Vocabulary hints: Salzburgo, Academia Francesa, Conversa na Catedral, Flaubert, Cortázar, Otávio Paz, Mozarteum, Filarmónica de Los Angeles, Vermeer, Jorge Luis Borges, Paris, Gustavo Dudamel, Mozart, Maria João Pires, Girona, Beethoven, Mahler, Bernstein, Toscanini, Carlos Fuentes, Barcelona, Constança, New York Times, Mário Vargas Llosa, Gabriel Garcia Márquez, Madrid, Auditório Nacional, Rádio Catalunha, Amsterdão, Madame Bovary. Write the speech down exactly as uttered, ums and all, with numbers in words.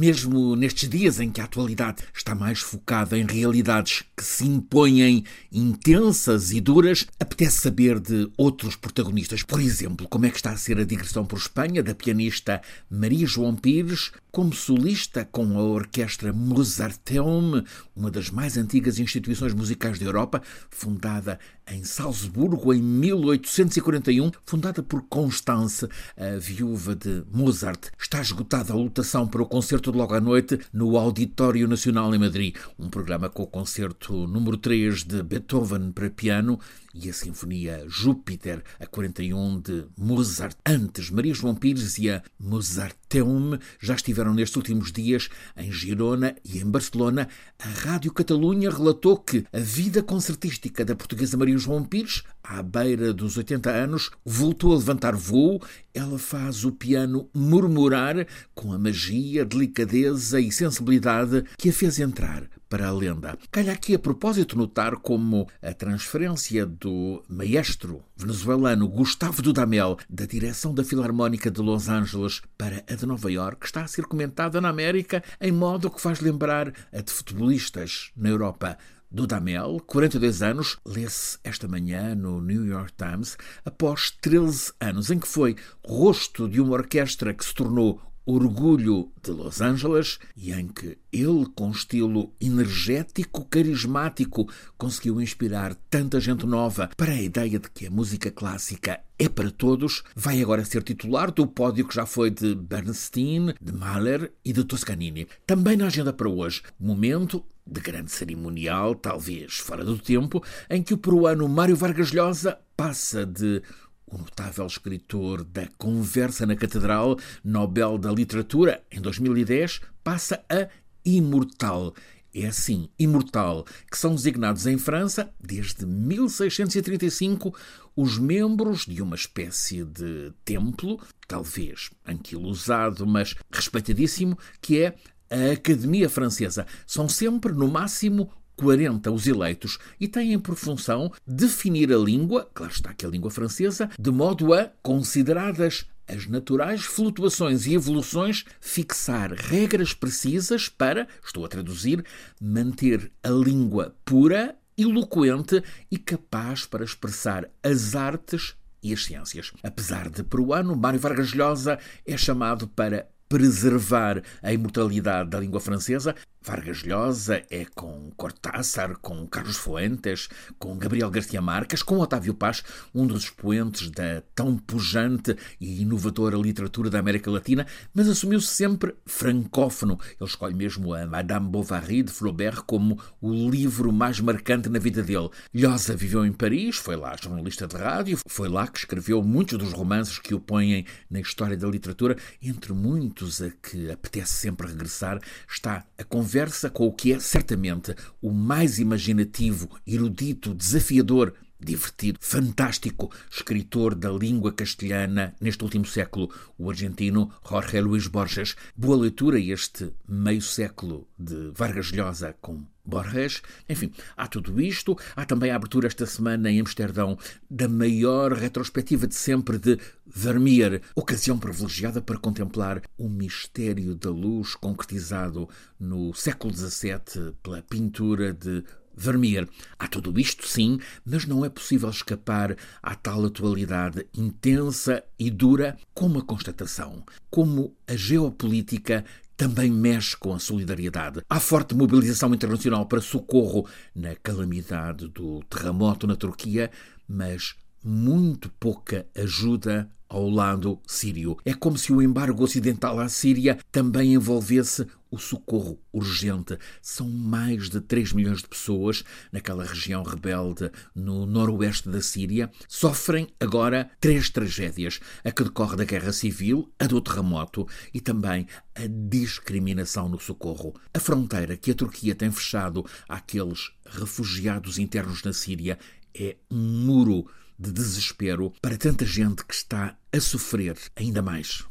Mesmo nestes dias em que a atualidade está mais focada em realidades que se impõem intensas e duras, apetece saber de outros protagonistas. Por exemplo, como é que está a ser a digressão por Espanha da pianista Maria João Pires como solista com a orquestra Mozarteum, uma das mais antigas instituições musicais da Europa, fundada em Salzburgo em mil oitocentos e quarenta e um, fundada por Constança, a viúva de Mozart. Está esgotada a lotação para o concerto de logo à noite no Auditório Nacional em Madrid, um programa com o concerto número três de Beethoven para piano e a sinfonia Júpiter, a quarenta e um de Mozart. Antes, Maria João Pires e a Mozarteum já estiveram nestes últimos dias em Girona e em Barcelona. A Rádio Catalunha relatou que a vida concertística da portuguesa Maria João Pires, à beira dos oitenta anos, voltou a levantar voo. Ela faz o piano murmurar com a magia, delicadeza e sensibilidade que a fez entrar para a lenda. Calha aqui a propósito notar como a transferência do maestro venezuelano Gustavo Dudamel da direção da Filarmónica de Los Angeles para a de Nova York está a ser comentada na América em modo que faz lembrar a de futebolistas na Europa. Dudamel, quarenta e dois anos, lê-se esta manhã no New York Times, após treze anos em que foi rosto de uma orquestra que se tornou orgulho de Los Angeles e em que ele, com estilo energético, carismático, conseguiu inspirar tanta gente nova para a ideia de que a música clássica é para todos, vai agora ser titular do pódio que já foi de Bernstein, de Mahler e de Toscanini. Também na agenda para hoje, momento de grande cerimonial, talvez fora do tempo, em que o peruano Mário Vargas Llosa passa de o notável escritor da Conversa na Catedral, Nobel da Literatura, em dois mil e dez, passa a imortal. É assim, imortal, que são designados em França, desde mil seiscentos e trinta e cinco, os membros de uma espécie de templo, talvez anquilosado, mas respeitadíssimo, que é a Academia Francesa. São sempre, no máximo, quarenta os eleitos e têm por função definir a língua, claro está que a língua francesa, de modo a, consideradas as naturais flutuações e evoluções, fixar regras precisas para, estou a traduzir, manter a língua pura, eloquente e capaz para expressar as artes e as ciências. Apesar de peruano, Mário Vargas Llosa é chamado para preservar a imortalidade da língua francesa. Vargas Llosa é com Cortázar, com Carlos Fuentes, com Gabriel Garcia Márquez, com Otávio Paz, um dos expoentes da tão pujante e inovadora literatura da América Latina, mas assumiu-se sempre francófono. Ele escolhe mesmo a Madame Bovary de Flaubert como o livro mais marcante na vida dele. Llosa viveu em Paris, foi lá jornalista de rádio, foi lá que escreveu muitos dos romances que o põem na história da literatura. Entre muitos a que apetece sempre regressar está a conversa Conversa com o que é, certamente, o mais imaginativo, erudito, desafiador, divertido, fantástico escritor da língua castelhana neste último século, o argentino Jorge Luis Borges. Boa leitura este meio século de Vargas Llosa com Borges. Enfim, há tudo isto. Há também a abertura esta semana em Amsterdão da maior retrospectiva de sempre de Vermeer, ocasião privilegiada para contemplar o mistério da luz concretizado no século dezassete pela pintura de Vermeer. Há tudo isto, sim, mas não é possível escapar à tal atualidade intensa e dura como a constatação, como a geopolítica também mexe com a solidariedade. Há forte mobilização internacional para socorro na calamidade do terremoto na Turquia, mas muito pouca ajuda ao lado sírio. É como se o embargo ocidental à Síria também envolvesse o socorro urgente. São mais de três milhões de pessoas naquela região rebelde no noroeste da Síria. Sofrem agora três tragédias: a que decorre da guerra civil, a do terremoto e também a discriminação no socorro. A fronteira que a Turquia tem fechado àqueles refugiados internos na Síria é um muro de desespero para tanta gente que está a sofrer ainda mais.